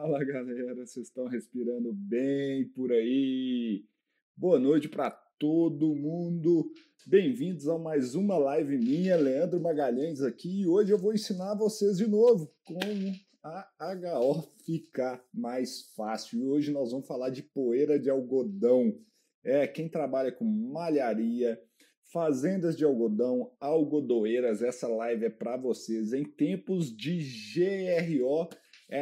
Fala, galera, vocês estão respirando bem por aí? Boa noite para todo mundo, bem-vindos a mais uma live minha, Leandro Magalhães aqui, e hoje eu vou ensinar a vocês de novo como a HO ficar mais fácil. E hoje nós vamos falar de poeira de algodão. Quem trabalha com malharia, fazendas de algodão, algodoeiras, essa live é para vocês em tempos de GRO,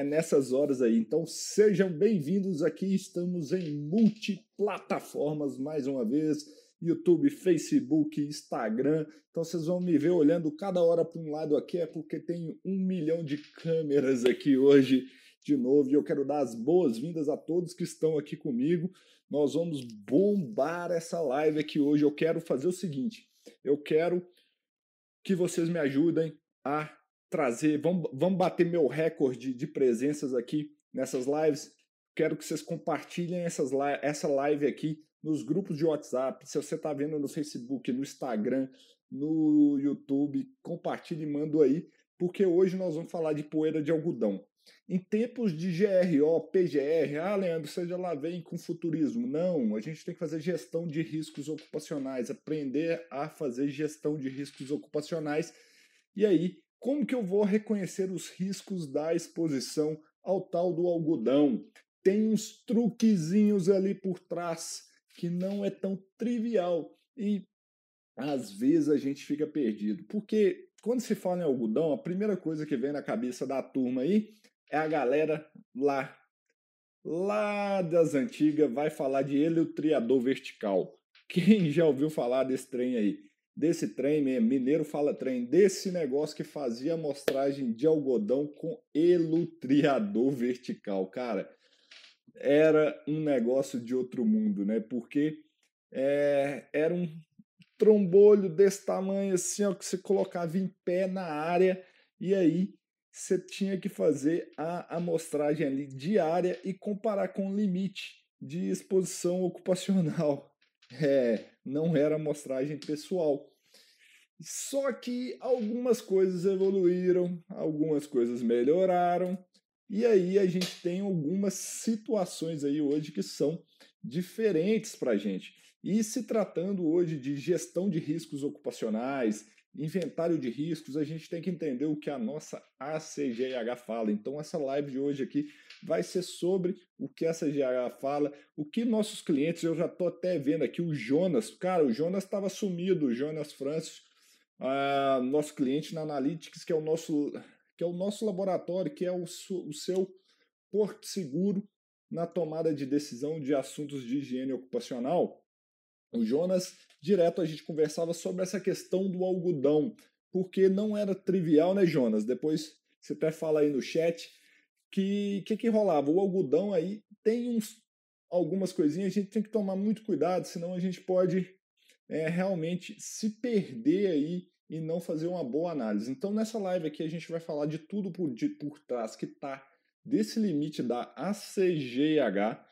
nessas horas aí. Então sejam bem-vindos aqui, estamos em multiplataformas mais uma vez, YouTube, Facebook, Instagram. Então vocês vão me ver olhando cada hora para um lado aqui, é porque tem 1 milhão de câmeras aqui hoje de novo, e eu quero dar as boas-vindas a todos que estão aqui comigo. Nós vamos bombar essa live aqui hoje. Eu quero fazer o seguinte, eu quero que vocês me ajudem a trazer, vamos bater meu recorde de presenças aqui nessas lives. Quero que vocês compartilhem essa live aqui nos grupos de WhatsApp. Se você está vendo no Facebook, no Instagram, no YouTube, compartilhe e manda aí, porque hoje nós vamos falar de poeira de algodão. Em tempos de GRO, PGR, Leandro, você já lá vem com futurismo. Não, a gente tem que fazer gestão de riscos ocupacionais, aprender a fazer gestão de riscos ocupacionais. E aí, como que eu vou reconhecer os riscos da exposição ao tal do algodão? Tem uns truquezinhos ali por trás que não é tão trivial e às vezes a gente fica perdido. Porque quando se fala em algodão, a primeira coisa que vem na cabeça da turma aí é a galera lá das antigas vai falar de elutriador vertical. Quem já ouviu falar desse trem aí? Desse trem mesmo, mineiro fala trem, desse negócio que fazia amostragem de algodão com elutriador vertical. Cara, era um negócio de outro mundo, né? Porque era um trombolho desse tamanho assim, ó, que você colocava em pé na área e aí você tinha que fazer a amostragem ali diária e comparar com o limite de exposição ocupacional. Não era amostragem pessoal. Só que algumas coisas evoluíram, algumas coisas melhoraram, e aí a gente tem algumas situações aí hoje que são diferentes para a gente. E se tratando hoje de gestão de riscos ocupacionais, inventário de riscos, a gente tem que entender o que a nossa ACGIH fala. Então essa live de hoje aqui vai ser sobre o que essa ACGIH fala, o que nossos clientes, eu já estou até vendo aqui o Jonas, cara, o Jonas estava sumido, o Jonas Francis, nosso cliente na Analytics, que é o nosso laboratório, que é o seu porto seguro na tomada de decisão de assuntos de higiene ocupacional. O Jonas, direto a gente conversava sobre essa questão do algodão, porque não era trivial, né, Jonas? Depois você até fala aí no chat que rolava. O algodão aí tem algumas coisinhas, a gente tem que tomar muito cuidado, senão a gente pode realmente se perder aí e não fazer uma boa análise. Então nessa live aqui a gente vai falar de tudo por trás que está desse limite da ACGIH,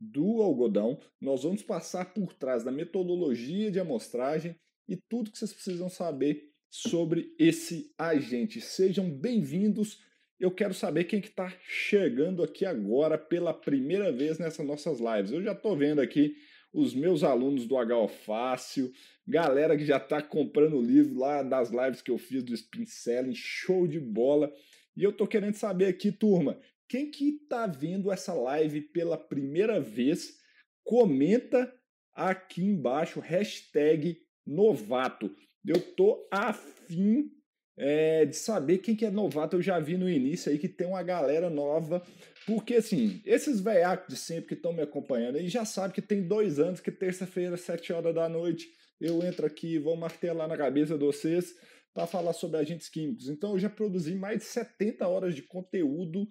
do algodão, nós vamos passar por trás da metodologia de amostragem e tudo que vocês precisam saber sobre esse agente. Sejam bem-vindos, eu quero saber quem que está chegando aqui agora pela primeira vez nessas nossas lives. Eu já estou vendo aqui os meus alunos do HO Fácil, galera que já está comprando o livro lá das lives que eu fiz do Spin Selling, show de bola. E eu estou querendo saber aqui, turma, quem que está vendo essa live pela primeira vez, comenta aqui embaixo, hashtag novato. Eu estou afim de saber quem que é novato. Eu já vi no início aí que tem uma galera nova, porque assim, esses velhacos de sempre que estão me acompanhando aí já sabem que tem 2 anos que terça-feira, 7h, eu entro aqui e vou martelar na cabeça de vocês para falar sobre agentes químicos. Então eu já produzi mais de 70 horas de conteúdo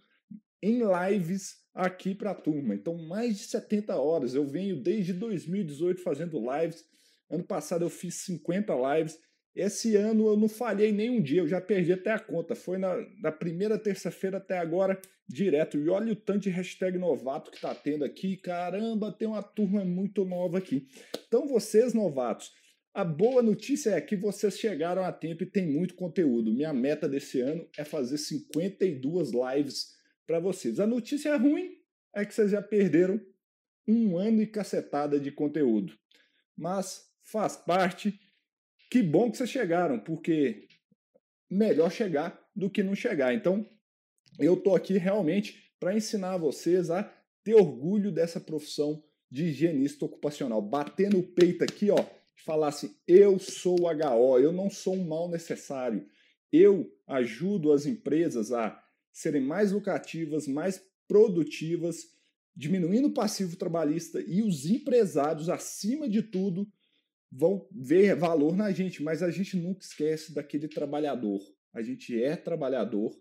em lives aqui para a turma. Então, mais de 70 horas. Eu venho desde 2018 fazendo lives. Ano passado eu fiz 50 lives. Esse ano eu não falhei nenhum dia. Eu já perdi até a conta. Foi na primeira terça-feira até agora, direto. E olha o tanto de hashtag novato que está tendo aqui. Caramba, tem uma turma muito nova aqui. Então, vocês novatos, a boa notícia é que vocês chegaram a tempo e tem muito conteúdo. Minha meta desse ano é fazer 52 lives para vocês. A notícia ruim é que vocês já perderam um ano e cacetada de conteúdo. Mas faz parte. Que bom que vocês chegaram, porque melhor chegar do que não chegar. Então, eu estou aqui realmente para ensinar vocês a ter orgulho dessa profissão de higienista ocupacional. Bater no peito aqui, ó, falar assim, eu sou HO, eu não sou um mal necessário. Eu ajudo as empresas a serem mais lucrativas, mais produtivas, diminuindo o passivo trabalhista, e os empresários, acima de tudo, vão ver valor na gente, mas a gente nunca esquece daquele trabalhador. A gente é trabalhador,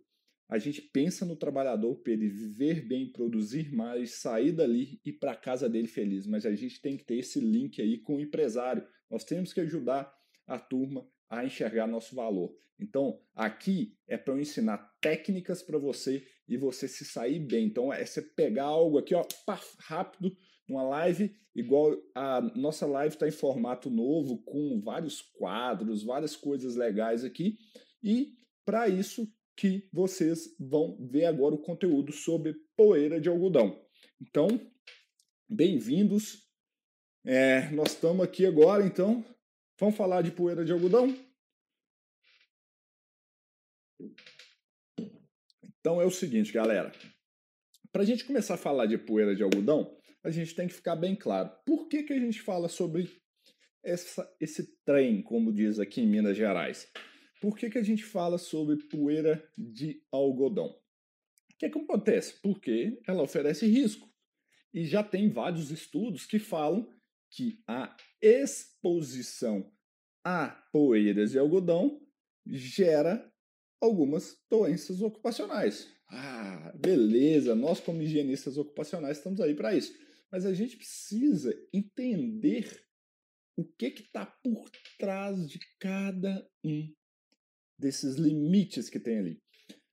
a gente pensa no trabalhador para ele viver bem, produzir mais, sair dali e ir para a casa dele feliz, mas a gente tem que ter esse link aí com o empresário. Nós temos que ajudar a turma a enxergar nosso valor. Então, aqui é para eu ensinar técnicas para você e você se sair bem. Então, é você pegar algo aqui, ó, paf, rápido, numa live, igual a nossa live está em formato novo, com vários quadros, várias coisas legais aqui. E para isso que vocês vão ver agora o conteúdo sobre poeira de algodão. Então, bem-vindos. Nós estamos aqui agora, então... Vamos falar de poeira de algodão? Então é o seguinte, galera. Para a gente começar a falar de poeira de algodão, a gente tem que ficar bem claro. Por que que a gente fala sobre esse trem, como diz aqui em Minas Gerais? Por que que a gente fala sobre poeira de algodão? O que que acontece? Porque ela oferece risco. E já tem vários estudos que falam que a exposição a poeiras de algodão gera algumas doenças ocupacionais. Ah, beleza, nós como higienistas ocupacionais estamos aí para isso. Mas a gente precisa entender o que está por trás de cada um desses limites que tem ali.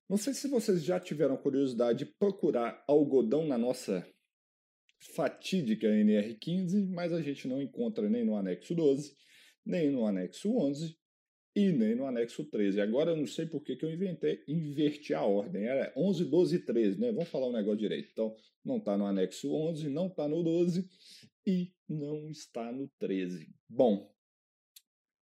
Não sei se vocês já tiveram curiosidade de procurar algodão na nossa fatídica NR15, mas a gente não encontra nem no anexo 12, nem no anexo 11 e nem no anexo 13. Agora eu não sei por que eu inverti a ordem. Era 11, 12 e 13, né? Vamos falar o negócio direito. Então, não está no anexo 11, não está no 12 e não está no 13. Bom,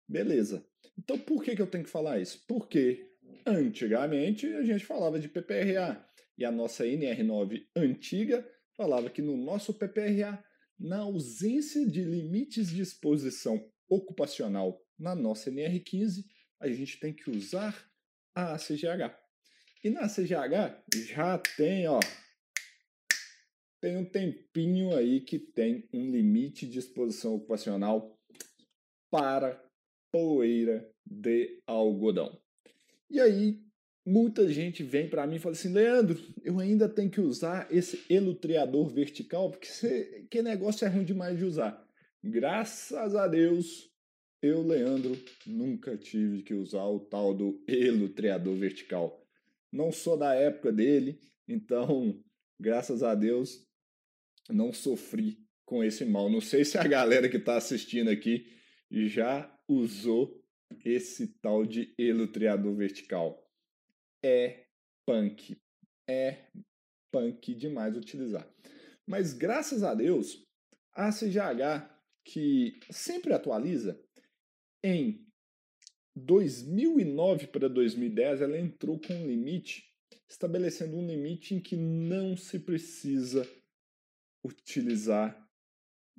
beleza. Então, por que eu tenho que falar isso? Porque antigamente a gente falava de PPRA e a nossa NR9 antiga falava que no nosso PPRA, na ausência de limites de exposição ocupacional na nossa NR15, a gente tem que usar a ACGIH. E na ACGIH já tem, ó, tem um tempinho aí que tem um limite de exposição ocupacional para poeira de algodão. E aí, muita gente vem para mim e fala assim, Leandro, eu ainda tenho que usar esse elutriador vertical, porque que negócio é ruim demais de usar. Graças a Deus, eu, Leandro, nunca tive que usar o tal do elutriador vertical. Não sou da época dele, então, graças a Deus, não sofri com esse mal. Não sei se a galera que está assistindo aqui já usou esse tal de elutriador vertical. É punk demais utilizar. Mas graças a Deus, a ACGIH, que sempre atualiza, em 2009 para 2010, ela entrou com um limite, estabelecendo um limite em que não se precisa utilizar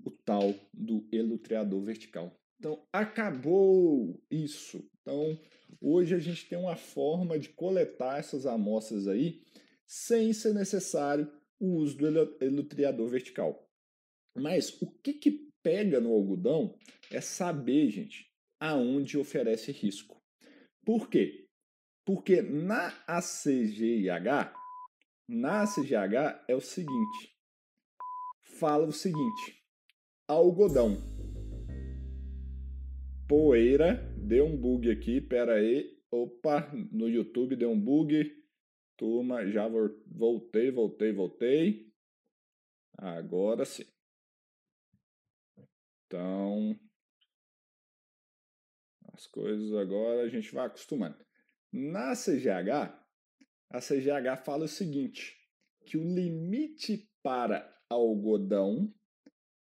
o tal do elutriador vertical. Então, acabou isso. Então, hoje a gente tem uma forma de coletar essas amostras aí sem ser necessário o uso do elutriador vertical. Mas o que pega no algodão é saber, gente, aonde oferece risco. Por quê? Porque na ACGIH é o seguinte, fala o seguinte, algodão, poeira. Deu um bug aqui, pera aí. Opa, no YouTube deu um bug. Turma, já voltei. Agora sim. Então, as coisas agora a gente vai acostumando. Na ACGIH, a ACGIH fala o seguinte. que o limite para algodão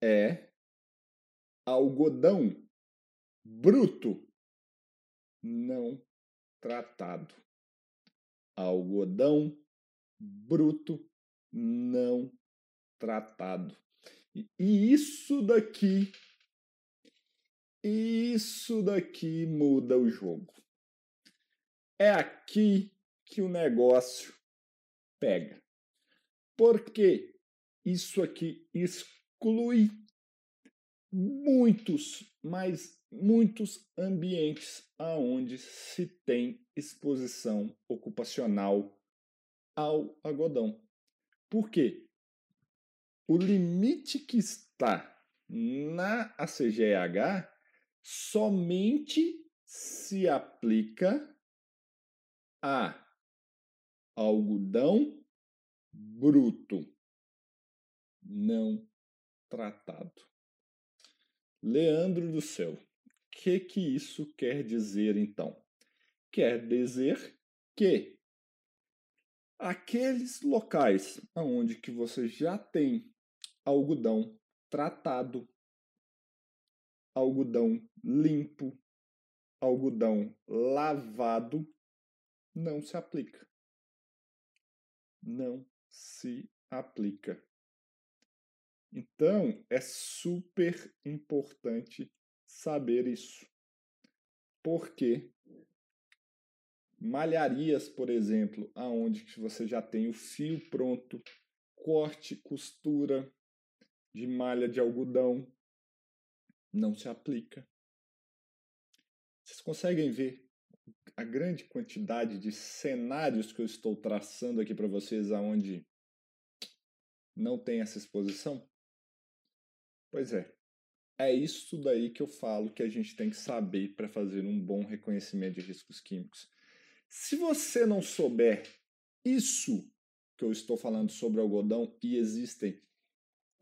é algodão bruto não tratado. Algodão bruto não tratado. E isso daqui muda o jogo. É aqui que o negócio pega. Porque isso aqui exclui muitos, mas muitos ambientes aonde se tem exposição ocupacional ao algodão. Por quê? O limite que está na ACGIH somente se aplica a algodão bruto não tratado. Leandro do céu, o que isso quer dizer então? Quer dizer que aqueles locais onde que você já tem algodão tratado, algodão limpo, algodão lavado, não se aplica. Não se aplica. Então, é super importante saber isso. Porque malharias, por exemplo, aonde que você já tem o fio pronto, corte, costura de malha de algodão, não se aplica. Vocês conseguem ver a grande quantidade de cenários que eu estou traçando aqui para vocês aonde não tem essa exposição? Pois é, é isso daí que eu falo que a gente tem que saber para fazer um bom reconhecimento de riscos químicos. Se você não souber isso que eu estou falando sobre algodão, e existem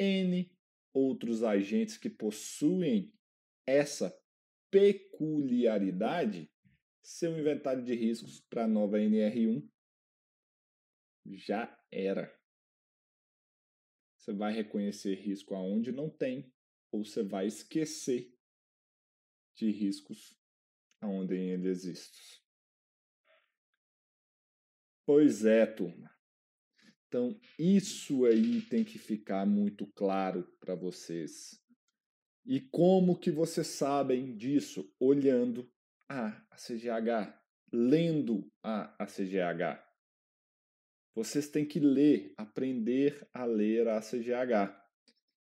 N outros agentes que possuem essa peculiaridade, seu inventário de riscos para a nova NR1 já era. Você vai reconhecer risco aonde não tem, ou você vai esquecer de riscos aonde ainda existem. Pois é, turma. Então, isso aí tem que ficar muito claro para vocês. E como que vocês sabem disso? Olhando a ACGIH, lendo a ACGIH. Vocês têm que ler, aprender a ler a ACGIH.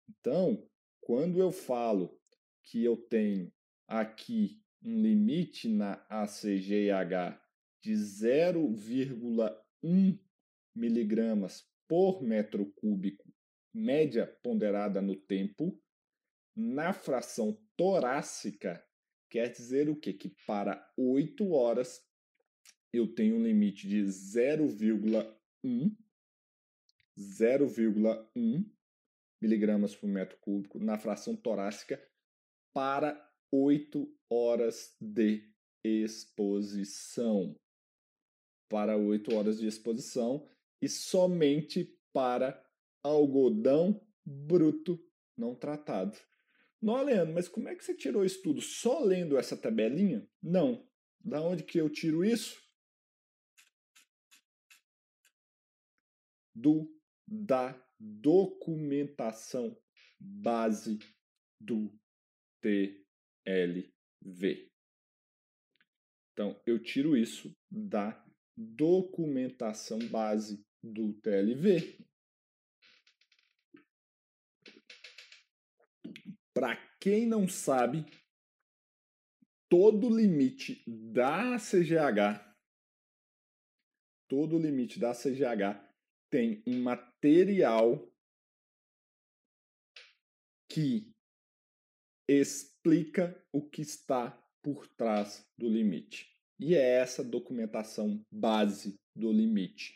Então, quando eu falo que eu tenho aqui um limite na ACGIH de 0,1 miligramas por metro cúbico, média ponderada no tempo, na fração torácica, quer dizer o quê? Que para 8 horas eu tenho um limite de 0,1 miligramas por metro cúbico na fração torácica para 8 horas de exposição. Para 8 horas de exposição e somente para algodão bruto não tratado. Não, Leandro, mas como é que você tirou isso tudo? Só lendo essa tabelinha? Não. Da onde que eu tiro isso? Da documentação base do TLV. Então, eu tiro isso da documentação base do TLV. Para quem não sabe, todo limite da ACGIH tem um material que explica o que está por trás do limite. E é essa documentação base do limite.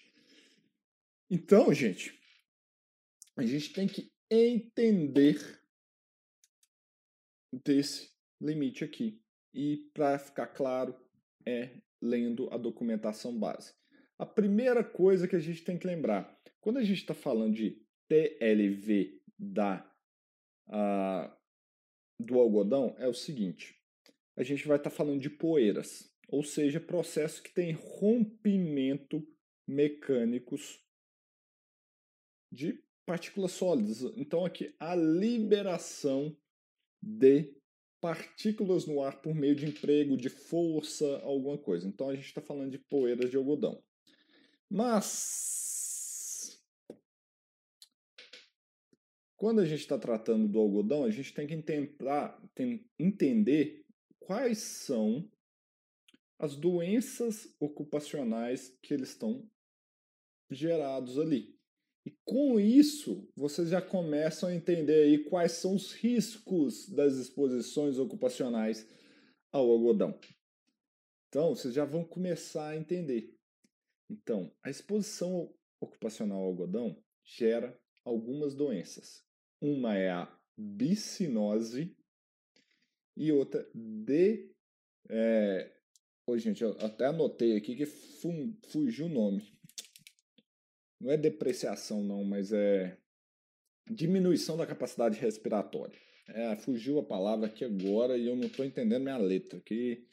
Então, gente, a gente tem que entender desse limite aqui. E, para ficar claro, é lendo a documentação base. A primeira coisa que a gente tem que lembrar, Quando a gente está falando de TLV do algodão, é o seguinte, a gente vai estar falando de poeiras, ou seja, processo que tem rompimento mecânicos de partículas sólidas. Então, aqui, a liberação de partículas no ar por meio de emprego, de força, alguma coisa. Então, a gente está falando de poeiras de algodão. Mas, quando a gente está tratando do algodão, a gente tem que entender quais são as doenças ocupacionais que eles estão gerados ali. E com isso, vocês já começam a entender aí quais são os riscos das exposições ocupacionais ao algodão. Então, vocês já vão começar a entender. Então, a exposição ocupacional ao algodão gera algumas doenças. Uma é a bissinose e outra gente, eu até anotei aqui que fugiu o nome. Não é depreciação, não, mas é diminuição da capacidade respiratória. Fugiu a palavra aqui agora e eu não estou entendendo minha letra aqui.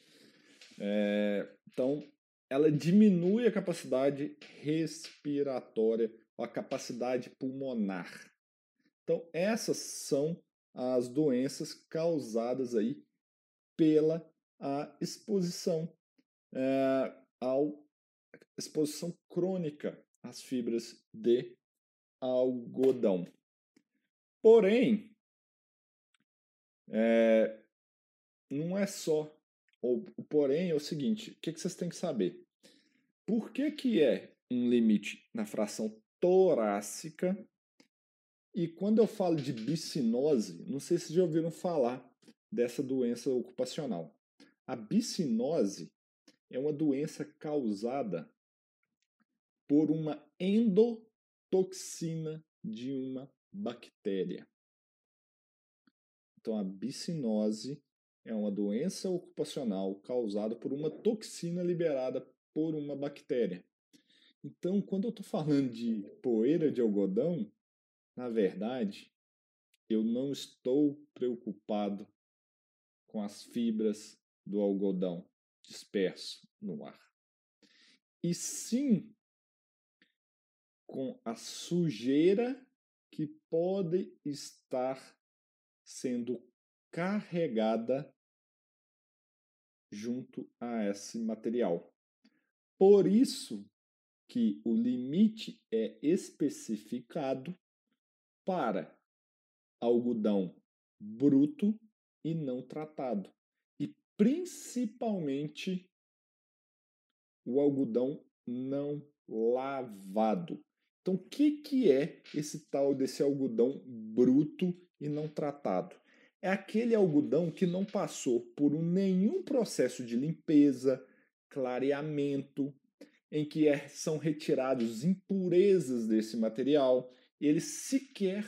Então, ela diminui a capacidade respiratória, a capacidade pulmonar. Então, essas são as doenças causadas aí pela exposição crônica as fibras de algodão. Porém, não é só. O porém é o seguinte, o que vocês têm que saber? Por que é um limite na fração torácica? E quando eu falo de bissinose, não sei se vocês já ouviram falar dessa doença ocupacional. A bissinose é uma doença causada por uma endotoxina de uma bactéria. Então, a bissinose é uma doença ocupacional causada por uma toxina liberada por uma bactéria. Então, quando eu estou falando de poeira de algodão, na verdade, eu não estou preocupado com as fibras do algodão disperso no ar. E sim, com a sujeira que pode estar sendo carregada junto a esse material. Por isso que o limite é especificado para algodão bruto e não tratado, e principalmente o algodão não lavado. Então, o que é esse tal desse algodão bruto e não tratado? É aquele algodão que não passou por nenhum processo de limpeza, clareamento, em que são retirados impurezas desse material, e ele sequer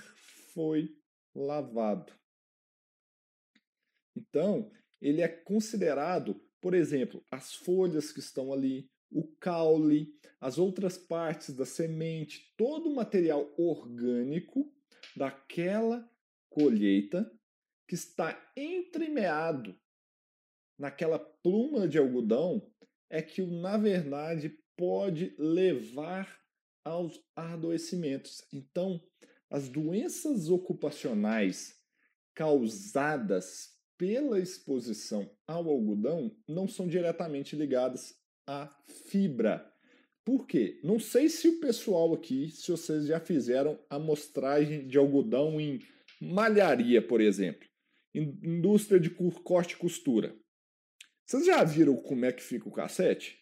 foi lavado. Então, ele é considerado, por exemplo, as folhas que estão ali, o caule, as outras partes da semente, todo o material orgânico daquela colheita que está entremeado naquela pluma de algodão é que, na verdade, pode levar aos adoecimentos. Então, as doenças ocupacionais causadas pela exposição ao algodão não são diretamente ligadas a fibra. Por quê? Não sei se o pessoal aqui, se vocês já fizeram amostragem de algodão em malharia, por exemplo, indústria de corte e costura. Vocês já viram como é que fica o cassete?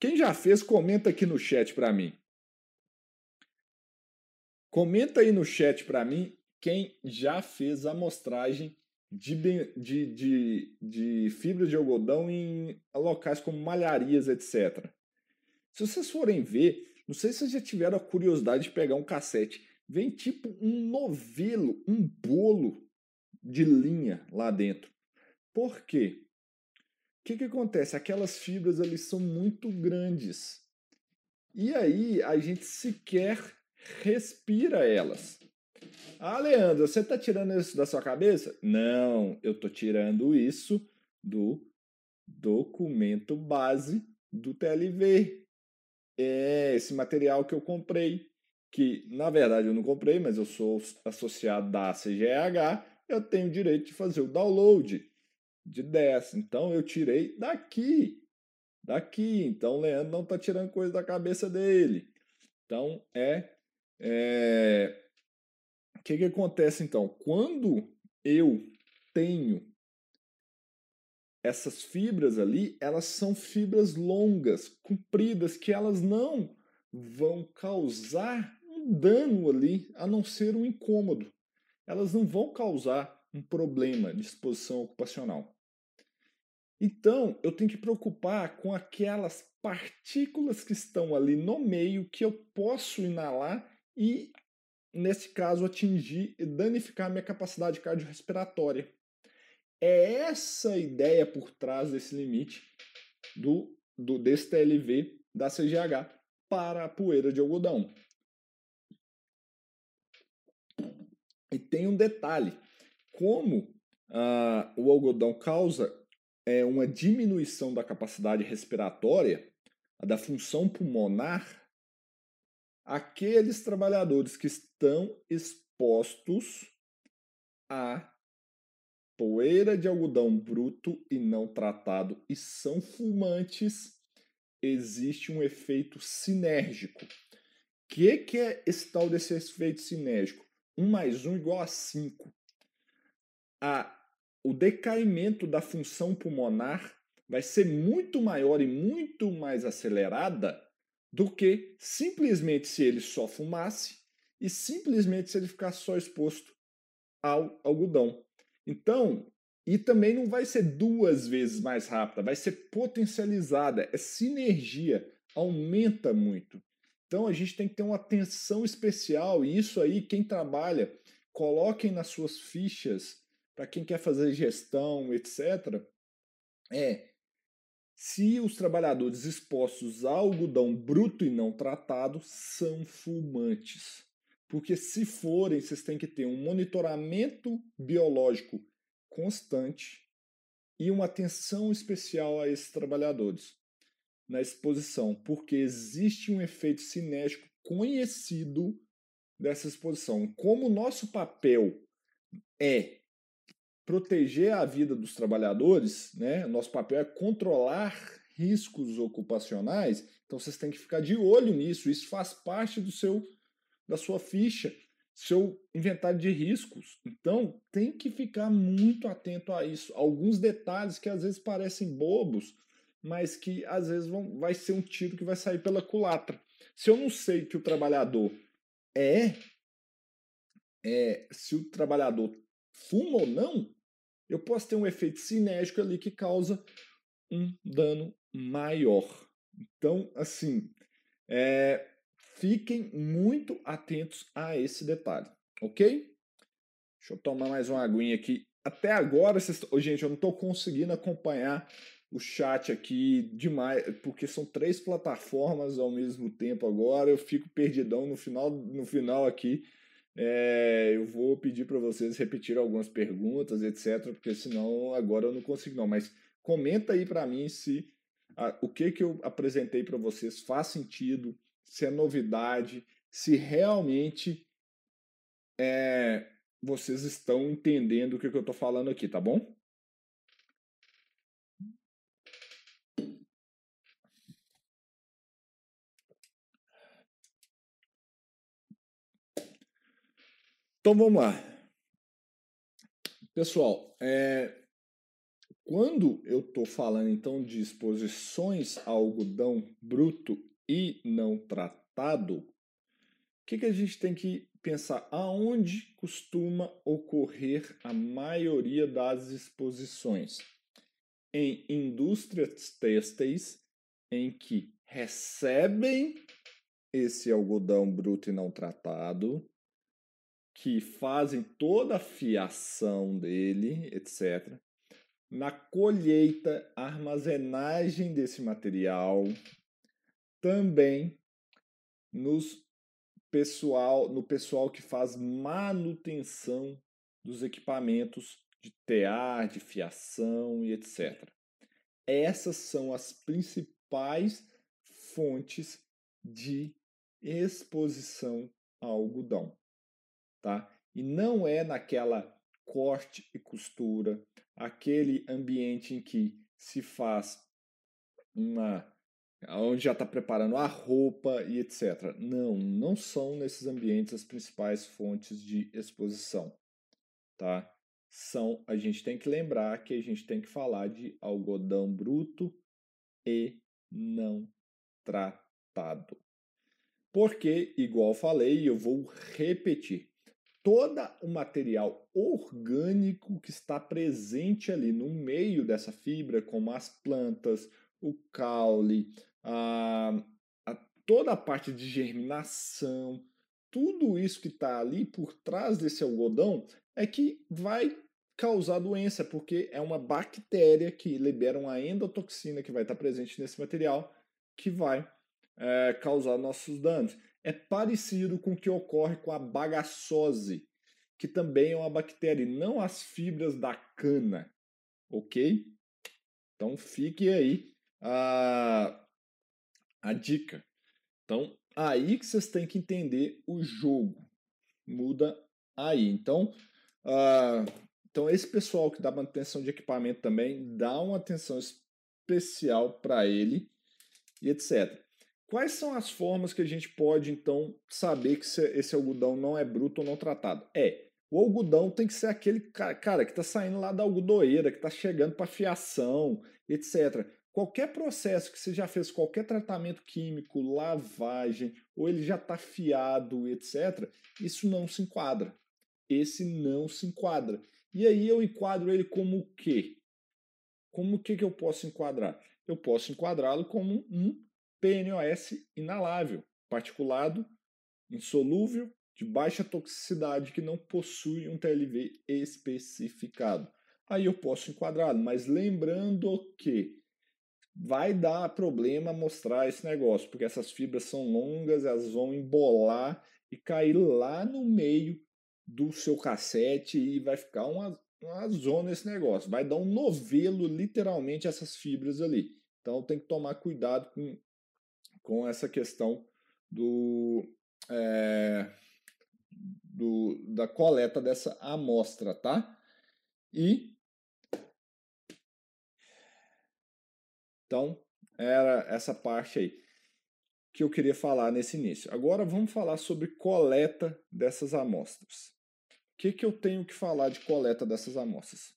Quem já fez, comenta aqui no chat para mim. Comenta aí no chat para mim quem já fez amostragem de fibras de algodão em locais como malharias, etc. Se vocês forem ver, não sei se vocês já tiveram a curiosidade de pegar um cassete, vem tipo um novelo, um bolo de linha lá dentro. Por quê? O que acontece? Aquelas fibras ali são muito grandes E aí a gente sequer respira elas. Ah, Leandro, você está tirando isso da sua cabeça? Não, eu estou tirando isso do documento base do TLV. É esse material que eu comprei, que na verdade eu não comprei, mas eu sou associado da ACGIH, eu tenho o direito de fazer o download de 10. Então eu tirei daqui. Então o Leandro não está tirando coisa da cabeça dele. Então o que que acontece então? Quando eu tenho essas fibras ali, elas são fibras longas, compridas, que elas não vão causar um dano ali, a não ser um incômodo. Elas não vão causar um problema de exposição ocupacional. Então, eu tenho que preocupar com aquelas partículas que estão ali no meio, que eu posso inalar e, nesse caso, atingir e danificar a minha capacidade cardiorrespiratória. É essa a ideia por trás desse limite desse TLV da CGH para a poeira de algodão. E tem um detalhe. Como o algodão causa uma diminuição da capacidade respiratória, da função pulmonar, aqueles trabalhadores que estão expostos a poeira de algodão bruto e não tratado e são fumantes, existe um efeito sinérgico. Que é esse tal desse efeito sinérgico? 1 + 1 = 5. O decaimento da função pulmonar vai ser muito maior e muito mais acelerada do que simplesmente se ele só fumasse e simplesmente se ele ficasse só exposto ao algodão. Então, e também não vai ser 2 vezes mais rápida, vai ser potencializada, é sinergia, aumenta muito. Então a gente tem que ter uma atenção especial, e isso aí, quem trabalha, coloquem nas suas fichas, para quem quer fazer gestão, etc. Se os trabalhadores expostos a algodão bruto e não tratado são fumantes. Porque se forem, vocês têm que ter um monitoramento biológico constante e uma atenção especial a esses trabalhadores na exposição, porque existe um efeito cinético conhecido dessa exposição. Como o nosso papel é proteger a vida dos trabalhadores, né? Nosso papel é controlar riscos ocupacionais, então vocês têm que ficar de olho nisso, isso faz parte do da sua ficha, seu inventário de riscos. Então, tem que ficar muito atento a isso. Alguns detalhes que às vezes parecem bobos, mas que às vezes vai ser um tiro que vai sair pela culatra. Se eu não sei que o trabalhador se o trabalhador fuma ou não, eu posso ter um efeito cinético ali que causa um dano maior. Então, assim, fiquem muito atentos a esse detalhe, ok? Deixa eu tomar mais uma aguinha aqui. Até agora, gente, eu não estou conseguindo acompanhar o chat aqui demais, porque são 3 plataformas ao mesmo tempo agora, eu fico perdidão no final aqui. Eu vou pedir para vocês repetir algumas perguntas, etc, porque senão agora eu não consigo não. Mas comenta aí para mim se o que eu apresentei para vocês faz sentido, se é novidade, se realmente vocês estão entendendo o que eu estou falando aqui, tá bom? Então vamos lá. Pessoal, quando eu estou falando então de exposições a algodão bruto e não tratado, o que a gente tem que pensar? Aonde costuma ocorrer a maioria das exposições? Em indústrias têxteis, em que recebem esse algodão bruto e não tratado, que fazem toda a fiação dele, etc. Na colheita, armazenagem desse material, também no pessoal que faz manutenção dos equipamentos de tear, de fiação e etc. Essas são as principais fontes de exposição ao algodão, tá? E não é naquela corte e costura, aquele ambiente em que se faz onde já está preparando a roupa e etc. Não, não são nesses ambientes as principais fontes de exposição, tá? A gente tem que lembrar que a gente tem que falar de algodão bruto e não tratado. Porque, igual eu falei, e eu vou repetir, todo o material orgânico que está presente ali no meio dessa fibra, como as plantas, o caule, toda a parte de germinação, tudo isso que está ali por trás desse algodão é que vai causar doença, porque é uma bactéria que libera uma endotoxina que vai estar presente nesse material que vai causar nossos danos. É parecido com o que ocorre com a bagaçose, que também é uma bactéria, e não as fibras da cana, ok? Então fique aí a dica. Então, aí que vocês têm que entender o jogo. Muda aí. Então, esse pessoal que dá manutenção de equipamento também, dá uma atenção especial para ele e etc. Quais são as formas que a gente pode, então, saber que esse algodão não é bruto ou não tratado? O algodão tem que ser aquele cara que está saindo lá da algodoeira, que está chegando para fiação, etc. Qualquer processo que você já fez, qualquer tratamento químico, lavagem, ou ele já está fiado, etc., isso não se enquadra. Esse não se enquadra. E aí eu enquadro ele como o quê? Como o que eu posso enquadrar? Eu posso enquadrá-lo como um PNOS inalável, particulado, insolúvel, de baixa toxicidade, que não possui um TLV especificado. Aí eu posso enquadrá-lo, mas lembrando que vai dar problema mostrar esse negócio, porque essas fibras são longas, elas vão embolar e cair lá no meio do seu cassete e vai ficar uma zona esse negócio. Vai dar um novelo, literalmente, essas fibras ali. Então tem que tomar cuidado com essa questão da coleta dessa amostra, tá? Então, era essa parte aí que eu queria falar nesse início. Agora vamos falar sobre coleta dessas amostras. O que eu tenho que falar de coleta dessas amostras?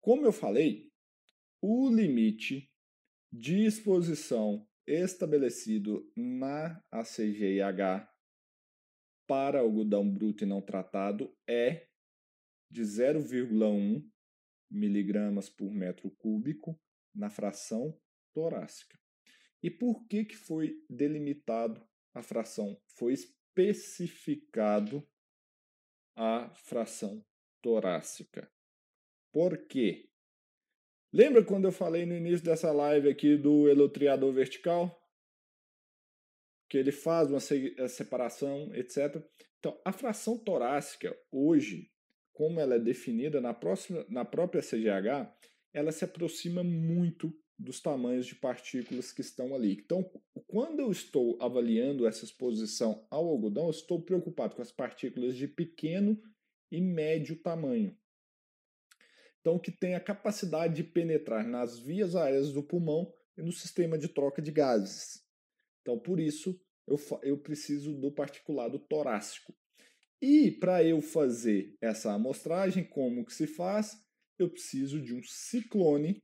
Como eu falei, o limite de exposição estabelecido na ACGIH para algodão bruto e não tratado é de 0,1 miligramas por metro cúbico na fração torácica. E por que foi delimitado a fração? Foi especificado a fração torácica. Por quê? Lembra quando eu falei no início dessa live aqui do elutriador vertical? Que ele faz uma separação, etc. Então, a fração torácica, hoje, como ela é definida na própria CGH, ela se aproxima muito dos tamanhos de partículas que estão ali. Então, quando eu estou avaliando essa exposição ao algodão, eu estou preocupado com as partículas de pequeno e médio tamanho. Então, que tem a capacidade de penetrar nas vias aéreas do pulmão e no sistema de troca de gases. Então, por isso, eu preciso do particulado torácico. E, para eu fazer essa amostragem, como que se faz? Eu preciso de um ciclone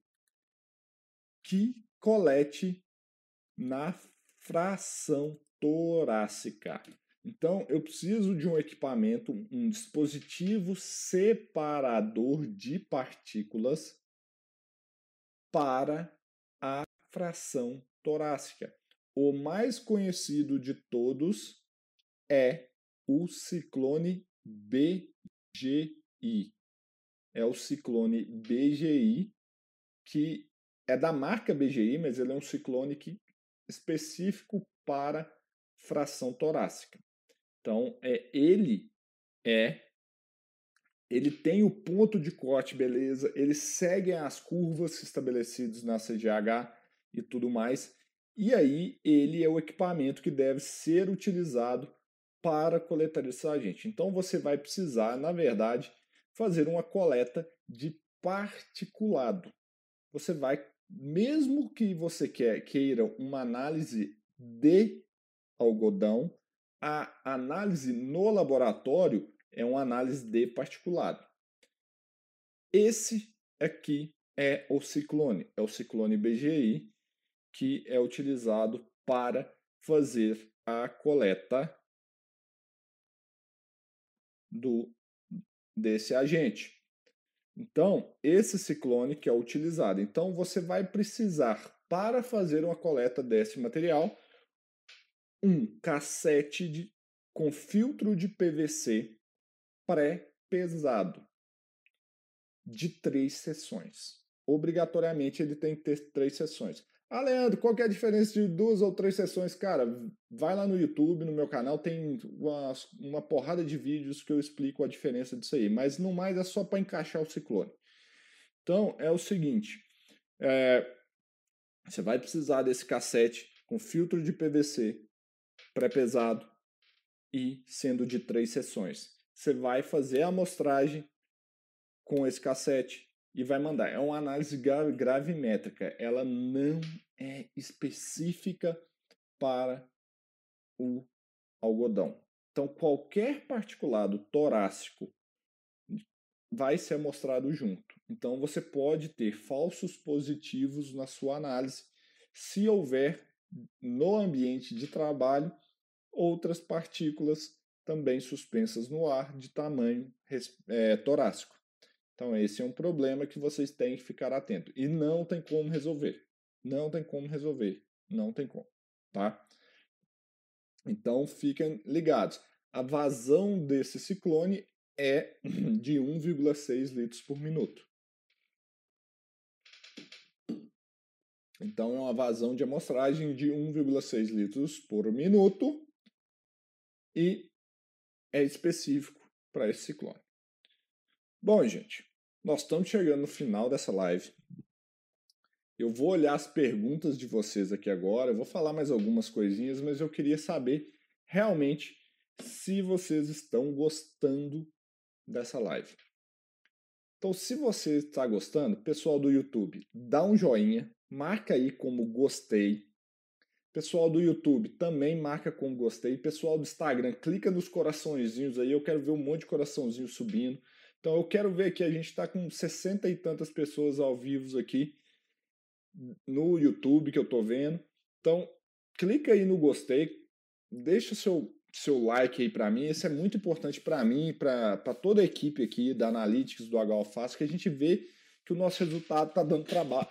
que colete na fração torácica. Então, eu preciso de um equipamento, um dispositivo separador de partículas para a fração torácica. O mais conhecido de todos é o ciclone BGI. É o ciclone BGI, que é da marca BGI, mas ele é um ciclone específico para fração torácica. Então, ele tem o ponto de corte, beleza, ele segue as curvas estabelecidas na ACGIH e tudo mais, e aí ele é o equipamento que deve ser utilizado para coletar esse agente. Então, você vai precisar, na verdade, fazer uma coleta de particulado. Você vai, mesmo que você queira uma análise de algodão, a análise no laboratório é uma análise de particulado. Esse aqui é o ciclone BGI, que é utilizado para fazer a coleta desse agente. Então, esse ciclone que é utilizado. Então, você vai precisar, para fazer uma coleta desse material, um cassete com filtro de PVC pré-pesado de 3 seções. Obrigatoriamente, ele tem que ter 3 seções. Ah, Leandro, qual que é a diferença de 2 ou 3 seções? Cara, vai lá no YouTube, no meu canal, tem uma porrada de vídeos que eu explico a diferença disso aí. Mas, no mais, é só para encaixar o ciclone. Então, é o seguinte. Você vai precisar desse cassete com filtro de PVC pré-pesado e sendo de 3 seções. Você vai fazer a amostragem com esse cassete e vai mandar. É uma análise gravimétrica. Ela não é específica para o algodão. Então, qualquer particulado torácico vai ser amostrado junto. Então, você pode ter falsos positivos na sua análise se houver no ambiente de trabalho outras partículas também suspensas no ar de tamanho torácico. Então, esse é um problema que vocês têm que ficar atento. E não tem como resolver. Não tem como resolver. Não tem como, tá? Então, fiquem ligados. A vazão desse ciclone é de 1,6 litros por minuto. Então, é uma vazão de amostragem de 1,6 litros por minuto e é específico para esse ciclone. Bom, gente, nós estamos chegando no final dessa live. Eu vou olhar as perguntas de vocês aqui agora, eu vou falar mais algumas coisinhas, mas eu queria saber realmente se vocês estão gostando dessa live. Então, se você está gostando, pessoal do YouTube, dá um joinha, marca aí como gostei. Pessoal do YouTube, também marca como gostei. Pessoal do Instagram, clica nos coraçõezinhos aí, eu quero ver um monte de coraçãozinho subindo. Então eu quero ver aqui, a gente está com 60 e tantas pessoas ao vivo aqui no YouTube que eu estou vendo. Então clica aí no gostei, deixa o seu like aí para mim, isso é muito importante para mim, para toda a equipe aqui da Analytics, do HO Fácil, que a gente vê que o nosso resultado está dando trabalho,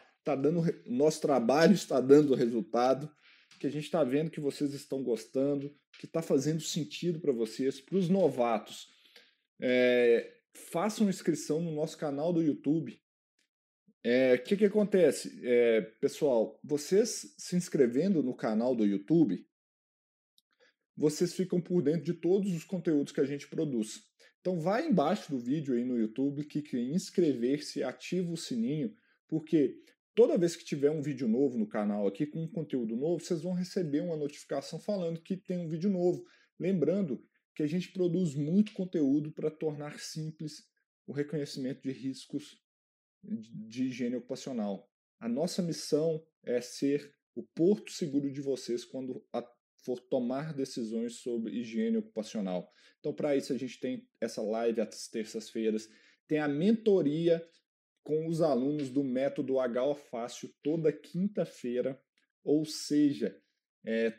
nosso trabalho está dando resultado, que a gente está vendo que vocês estão gostando, que está fazendo sentido para vocês, para os novatos. Façam inscrição no nosso canal do YouTube. O que acontece? Pessoal, vocês se inscrevendo no canal do YouTube, vocês ficam por dentro de todos os conteúdos que a gente produz. Então vai embaixo do vídeo aí no YouTube, clique em inscrever-se, ativa o sininho, porque toda vez que tiver um vídeo novo no canal aqui, com um conteúdo novo, vocês vão receber uma notificação falando que tem um vídeo novo. Lembrando que a gente produz muito conteúdo para tornar simples o reconhecimento de riscos de higiene ocupacional. A nossa missão é ser o porto seguro de vocês quando for tomar decisões sobre higiene ocupacional. Então, para isso, a gente tem essa live às terças-feiras, tem a mentoria com os alunos do método HO Fácil toda quinta-feira, ou seja,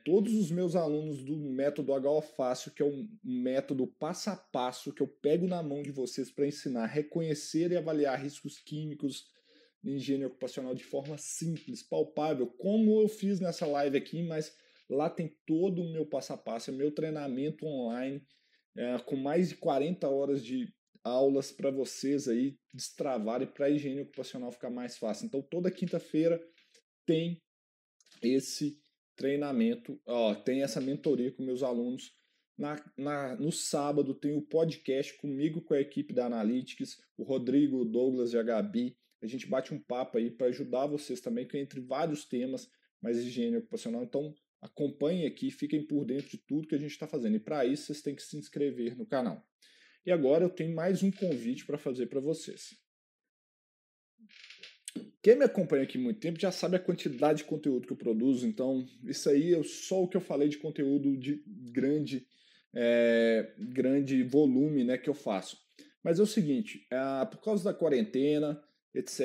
todos os meus alunos do método HO Fácil, que é um método passo a passo, que eu pego na mão de vocês para ensinar a reconhecer e avaliar riscos químicos em higiene ocupacional de forma simples, palpável, como eu fiz nessa live aqui, mas lá tem todo o meu passo a passo, é meu treinamento online, com mais de 40 horas de aulas para vocês aí destravarem para a higiene ocupacional ficar mais fácil. Então, toda quinta-feira tem esse treinamento, ó, tem essa mentoria com meus alunos. No sábado tem o podcast comigo, com a equipe da Analytics, o Rodrigo, o Douglas e a Gabi. A gente bate um papo aí para ajudar vocês também, que é entre vários temas, mas higiene ocupacional. Então acompanhem aqui, fiquem por dentro de tudo que a gente está fazendo. E para isso vocês têm que se inscrever no canal. E agora eu tenho mais um convite para fazer para vocês. Quem me acompanha aqui há muito tempo já sabe a quantidade de conteúdo que eu produzo, então isso aí é só o que eu falei de conteúdo de grande volume, né, que eu faço. Mas é o seguinte, por causa da quarentena, etc.,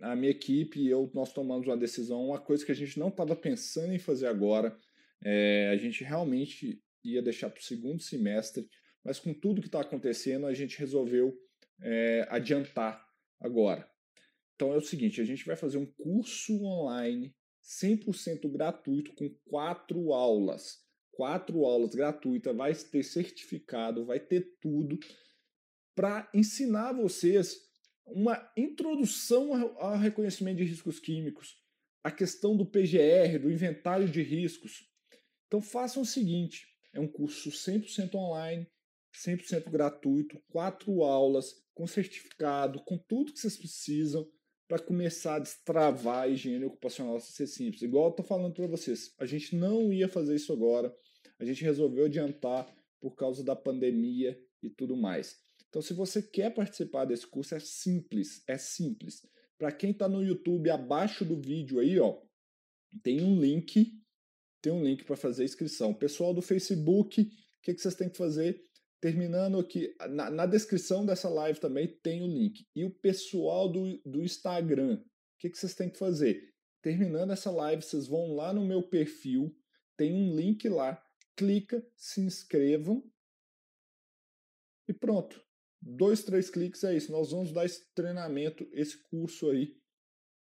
a minha equipe e eu, nós tomamos uma decisão, uma coisa que a gente não estava pensando em fazer agora, a gente realmente ia deixar para o segundo semestre, mas com tudo que está acontecendo, a gente resolveu adiantar agora. Então é o seguinte, a gente vai fazer um curso online 100% gratuito com 4 aulas. 4 aulas gratuitas, vai ter certificado, vai ter tudo para ensinar vocês uma introdução ao reconhecimento de riscos químicos, a questão do PGR, do inventário de riscos. Então façam o seguinte, é um curso 100% online, 100% gratuito, 4 aulas, com certificado, com tudo que vocês precisam para começar a destravar a higiene ocupacional, se ser simples. Igual eu estou falando para vocês, a gente não ia fazer isso agora, a gente resolveu adiantar por causa da pandemia e tudo mais. Então, se você quer participar desse curso, é simples, é simples. Para quem está no YouTube, abaixo do vídeo aí, ó, tem um link para fazer a inscrição. Pessoal do Facebook, o que que vocês têm que fazer? Terminando aqui, na descrição dessa live também tem o link. E o pessoal do Instagram, o que que vocês têm que fazer? Terminando essa live, vocês vão lá no meu perfil, tem um link lá, clica, se inscrevam e pronto. 2, 3 cliques é isso. Nós vamos dar esse treinamento, esse curso aí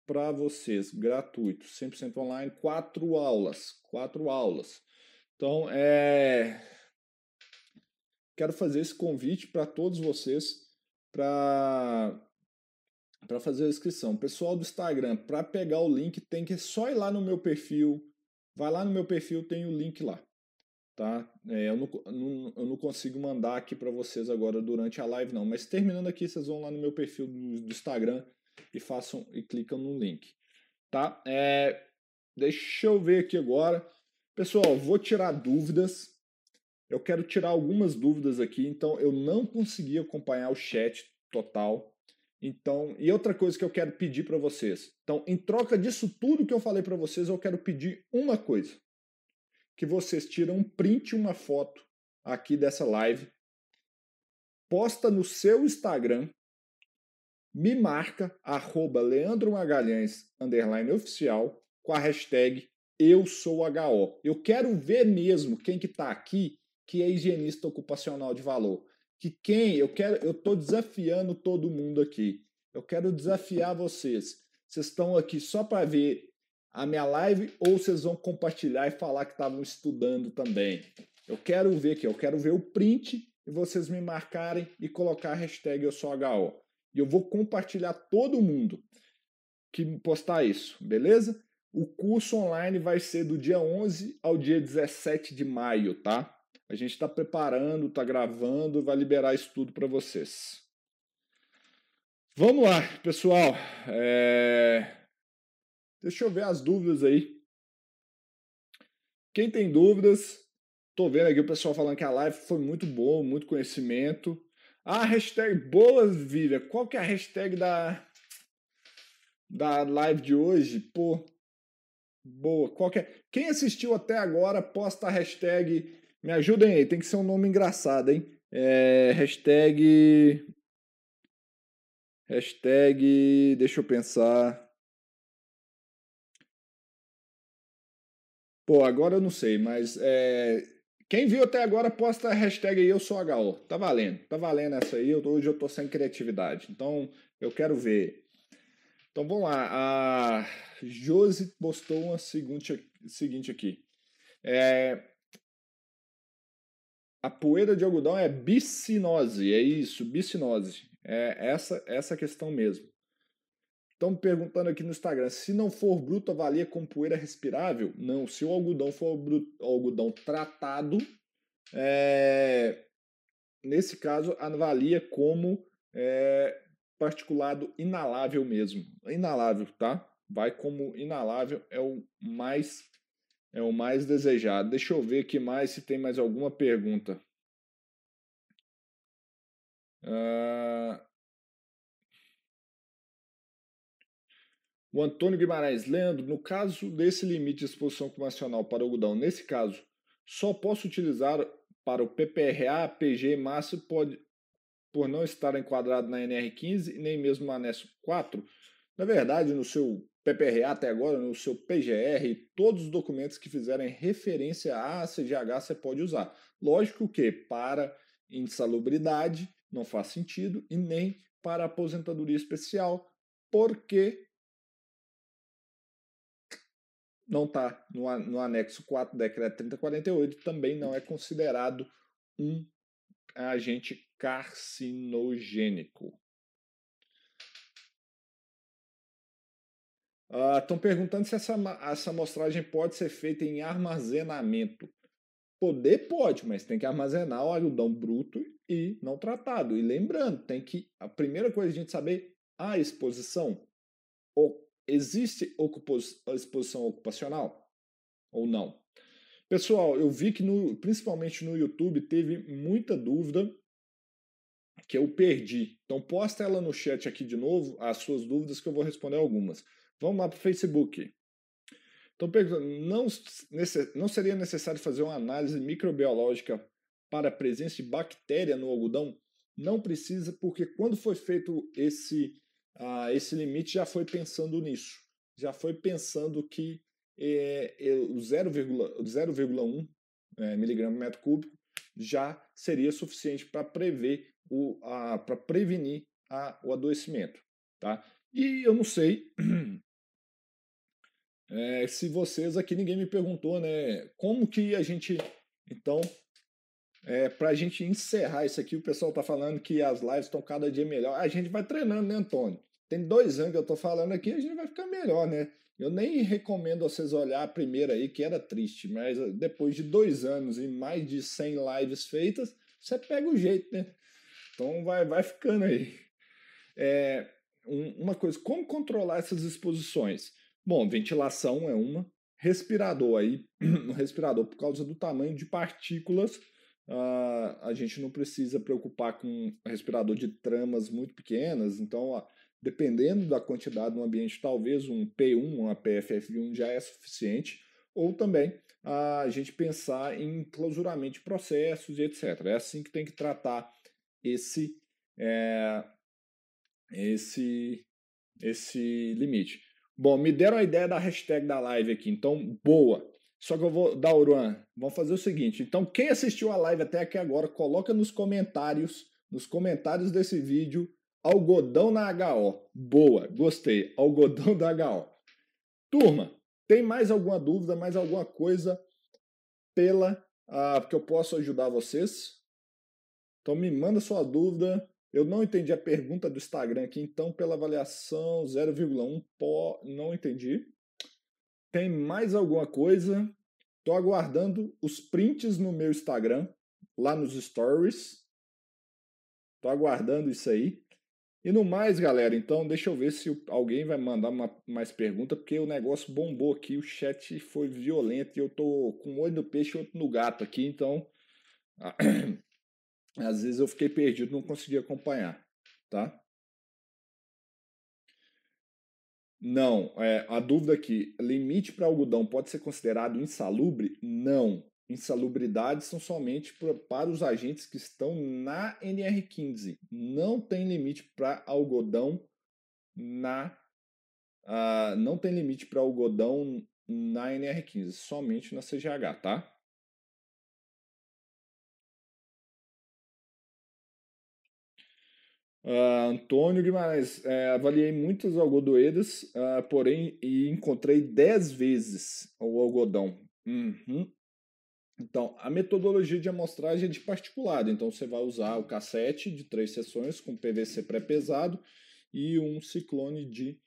para vocês, gratuito, 100% online, 4 aulas. 4 aulas. Então, quero fazer esse convite para todos vocês para fazer a inscrição. Pessoal do Instagram, para pegar o link, tem que só ir lá no meu perfil. Vai lá no meu perfil, tem o link lá. Tá? Eu não consigo mandar aqui para vocês agora durante a live, não. Mas terminando aqui, vocês vão lá no meu perfil do Instagram e clicam no link. Tá? Deixa eu ver aqui agora. Pessoal, vou tirar dúvidas. Eu quero tirar algumas dúvidas aqui, então eu não consegui acompanhar o chat total. Então, e outra coisa que eu quero pedir para vocês. Então, em troca disso tudo que eu falei para vocês, eu quero pedir uma coisa. Que vocês tiram um print, uma foto aqui dessa live, posta no seu Instagram, me marca, @leandromagalhaes_oficial, com a hashtag #EuSouHO. Eu quero ver mesmo quem que está aqui que é higienista ocupacional de valor. Eu estou desafiando todo mundo aqui. Eu quero desafiar vocês. Vocês estão aqui só para ver a minha live ou vocês vão compartilhar e falar que estavam estudando também? Eu quero ver aqui, eu quero ver o print e vocês me marcarem e colocar a hashtag #EuSouHO. E eu vou compartilhar todo mundo que postar isso, beleza? O curso online vai ser do dia 11 ao dia 17 de maio, tá? A gente está preparando, está gravando, vai liberar isso tudo para vocês. Vamos lá, pessoal. Deixa eu ver as dúvidas aí. Quem tem dúvidas, tô vendo aqui o pessoal falando que a live foi muito boa, muito conhecimento. Ah, hashtag boas, Vivian. Qual que é a hashtag da live de hoje? Pô, boa. Quem assistiu até agora, posta a hashtag... Me ajudem aí, tem que ser um nome engraçado, hein? Hashtag... Deixa eu pensar... Pô, agora eu não sei, mas... Quem viu até agora, posta a hashtag #EuSouHO. Tá valendo essa aí. Hoje eu tô sem criatividade, então eu quero ver... Então, vamos lá. A Josi postou uma seguinte aqui. A poeira de algodão é bissinose. É isso, bissinose. É essa questão mesmo. Estão perguntando aqui no Instagram, se não for bruto, avalia com poeira respirável? Não, se o algodão for bruto, algodão tratado, nesse caso, avalia como particulado inalável mesmo. Inalável, tá? Vai como inalável, é o mais desejado. Deixa eu ver aqui mais se tem mais alguma pergunta. O Antônio Guimarães, Leandro, no caso desse limite de exposição ocupacional para algodão, nesse caso, só posso utilizar para o PPRA, PG máximo, por não estar enquadrado na NR15 e nem mesmo na NS4? Na verdade, no seu PPRA até agora, no seu PGR, todos os documentos que fizerem referência a ACGIH você pode usar. Lógico que para insalubridade não faz sentido e nem para aposentadoria especial, porque não está no anexo 4 do decreto 3048, também não é considerado um agente carcinogênico. Estão perguntando se essa amostragem pode ser feita em armazenamento. Poder pode, mas tem que armazenar o algodão bruto e não tratado. E lembrando, tem que a primeira coisa a gente saber a exposição. Existe exposição ocupacional ou não? Pessoal, eu vi que principalmente no YouTube teve muita dúvida que eu perdi. Então posta ela no chat aqui de novo, as suas dúvidas que eu vou responder algumas. Vamos lá para o Facebook. Então, perguntando, não seria necessário fazer uma análise microbiológica para a presença de bactéria no algodão? Não precisa, porque quando foi feito esse limite, já foi pensando nisso. Já foi pensando que o 0,1 miligrama por metro cúbico já seria suficiente para prevenir o adoecimento. Tá? E eu não sei... se vocês aqui, ninguém me perguntou, né? Como que a gente... Então, para a gente encerrar isso aqui, o pessoal está falando que as lives estão cada dia melhor. A gente vai treinando, né, Antônio? Tem 2 anos que eu estou falando aqui, a gente vai ficar melhor, né? Eu nem recomendo vocês olhar a primeira aí, que era triste, mas depois de 2 anos e mais de 100 lives feitas, você pega o jeito, né? Então, vai ficando aí. Uma coisa, como controlar essas exposições? Bom, ventilação é uma. Respirador aí, respirador por causa do tamanho de partículas, a gente não precisa preocupar com respirador de tramas muito pequenas, então dependendo da quantidade no ambiente, talvez um P1, uma PFF1 já é suficiente, ou também a gente pensar em clausuramento de processos e etc. É assim que tem que tratar esse limite. Bom, me deram a ideia da hashtag da live aqui, então, boa. Só que eu vou dar vamos fazer o seguinte. Então, quem assistiu a live até aqui agora, coloca nos comentários desse vídeo, algodão na HO. Boa, gostei, algodão da HO. Turma, tem mais alguma dúvida, mais alguma coisa que eu posso ajudar vocês? Então, me manda sua dúvida. Eu não entendi a pergunta do Instagram aqui, então, pela avaliação 0,1, não entendi. Tem mais alguma coisa? Estou aguardando os prints no meu Instagram, lá nos stories. Estou aguardando isso aí. E no mais, galera, então, deixa eu ver se alguém vai mandar mais pergunta, porque o negócio bombou aqui, o chat foi violento e eu estou com um olho no peixe e outro no gato aqui, então... Às vezes eu fiquei perdido, não consegui acompanhar, tá? Não, a dúvida aqui, limite para algodão pode ser considerado insalubre? Não. Insalubridades são somente para os agentes que estão na NR15. Não tem limite para algodão na NR15, somente na CGH, tá? Antônio Guimarães, avaliei muitas algodoeiras, porém, e encontrei 10 vezes o algodão. Uhum. Então, a metodologia de amostragem é de particulado. Então, você vai usar o cassete de 3 sessões com PVC pré-pesado e um ciclone de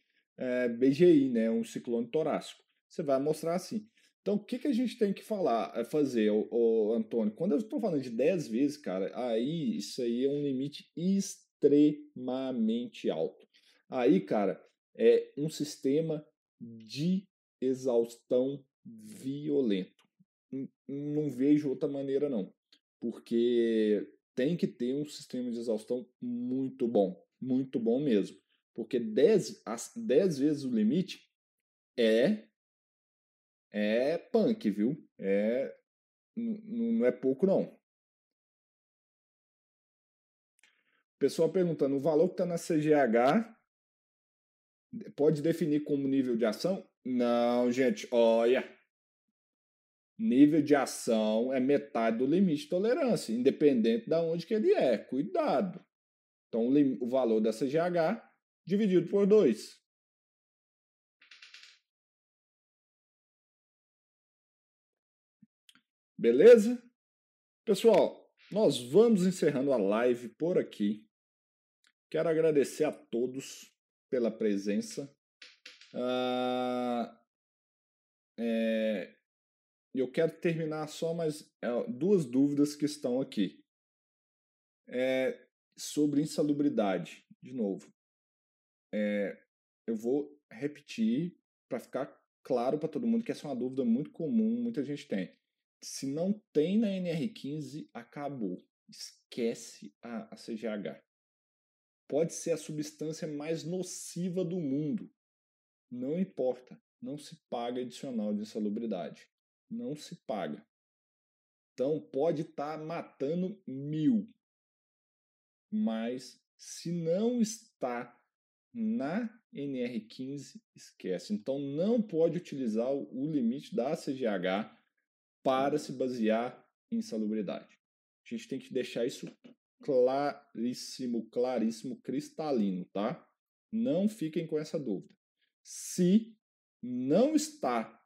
BGI, né, um ciclone torácico. Você vai mostrar assim. Então, o que, que a gente tem que falar, fazer, ô, Antônio? Quando eu estou falando de 10 vezes, cara, aí isso aí é um limite extremamente alto. Aí, cara, é um sistema de exaustão violento. Não vejo outra maneira, não. Porque tem que ter um sistema de exaustão muito bom mesmo. Porque 10 vezes o limite é punk, viu? Não é pouco, não. O pessoal perguntando, o valor que está na CGH pode definir como nível de ação? Não, gente, olha. Nível de ação é metade do limite de tolerância, independente de onde que ele é. Cuidado. Então, o valor da CGH dividido por 2. Beleza? Pessoal, nós vamos encerrando a live por aqui. Quero agradecer a todos pela presença. Eu quero terminar só mais duas dúvidas que estão aqui. Sobre insalubridade, de novo. Eu vou repetir para ficar claro para todo mundo que essa é uma dúvida muito comum, muita gente tem. Se não tem na NR15, acabou. Esquece a CGH. Pode ser a substância mais nociva do mundo. Não importa. Não se paga adicional de insalubridade. Não se paga. Então, pode estar matando 1000. Mas, se não está na NR15, esquece. Então, não pode utilizar o limite da CGH para se basear em insalubridade. A gente tem que deixar isso claríssimo, claríssimo, cristalino, tá? Não fiquem com essa dúvida. Se não está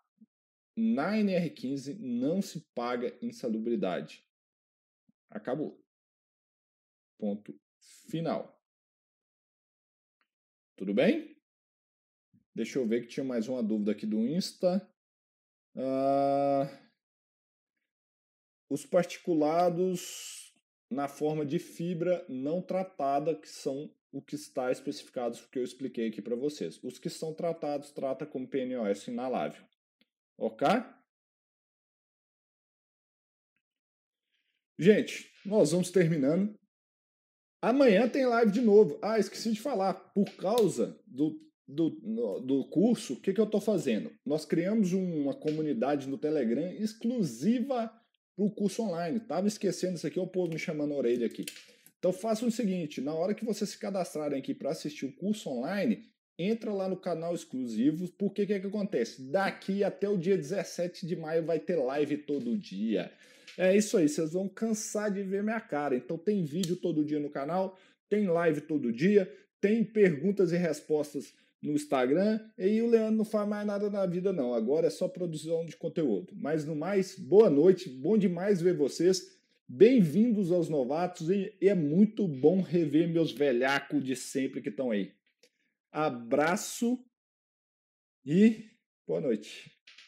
na NR15, não se paga insalubridade. Acabou. Ponto final. Tudo bem? Deixa eu ver que tinha mais uma dúvida aqui do Insta. Os particulados na forma de fibra não tratada, que são o que está especificados que eu expliquei aqui para vocês. Os que são tratados, trata como PNOS inalável. Ok? Gente, nós vamos terminando. Amanhã tem live de novo. Ah, esqueci de falar. Por causa do curso, o que, que eu estou fazendo? Nós criamos uma comunidade no Telegram exclusiva para o curso online. Estava esquecendo isso aqui, o povo me chamando a orelha aqui. Então faça o seguinte, na hora que vocês se cadastrarem aqui para assistir o curso online, entra lá no canal exclusivo, porque o que, que acontece? Daqui até o dia 17 de maio vai ter live todo dia. É isso aí, vocês vão cansar de ver minha cara. Então tem vídeo todo dia no canal, tem live todo dia, tem perguntas e respostas no Instagram, e o Leandro não faz mais nada na vida não, agora é só produção de conteúdo. Mas no mais, boa noite, bom demais ver vocês, bem-vindos aos novatos, e é muito bom rever meus velhacos de sempre que estão aí. Abraço e boa noite.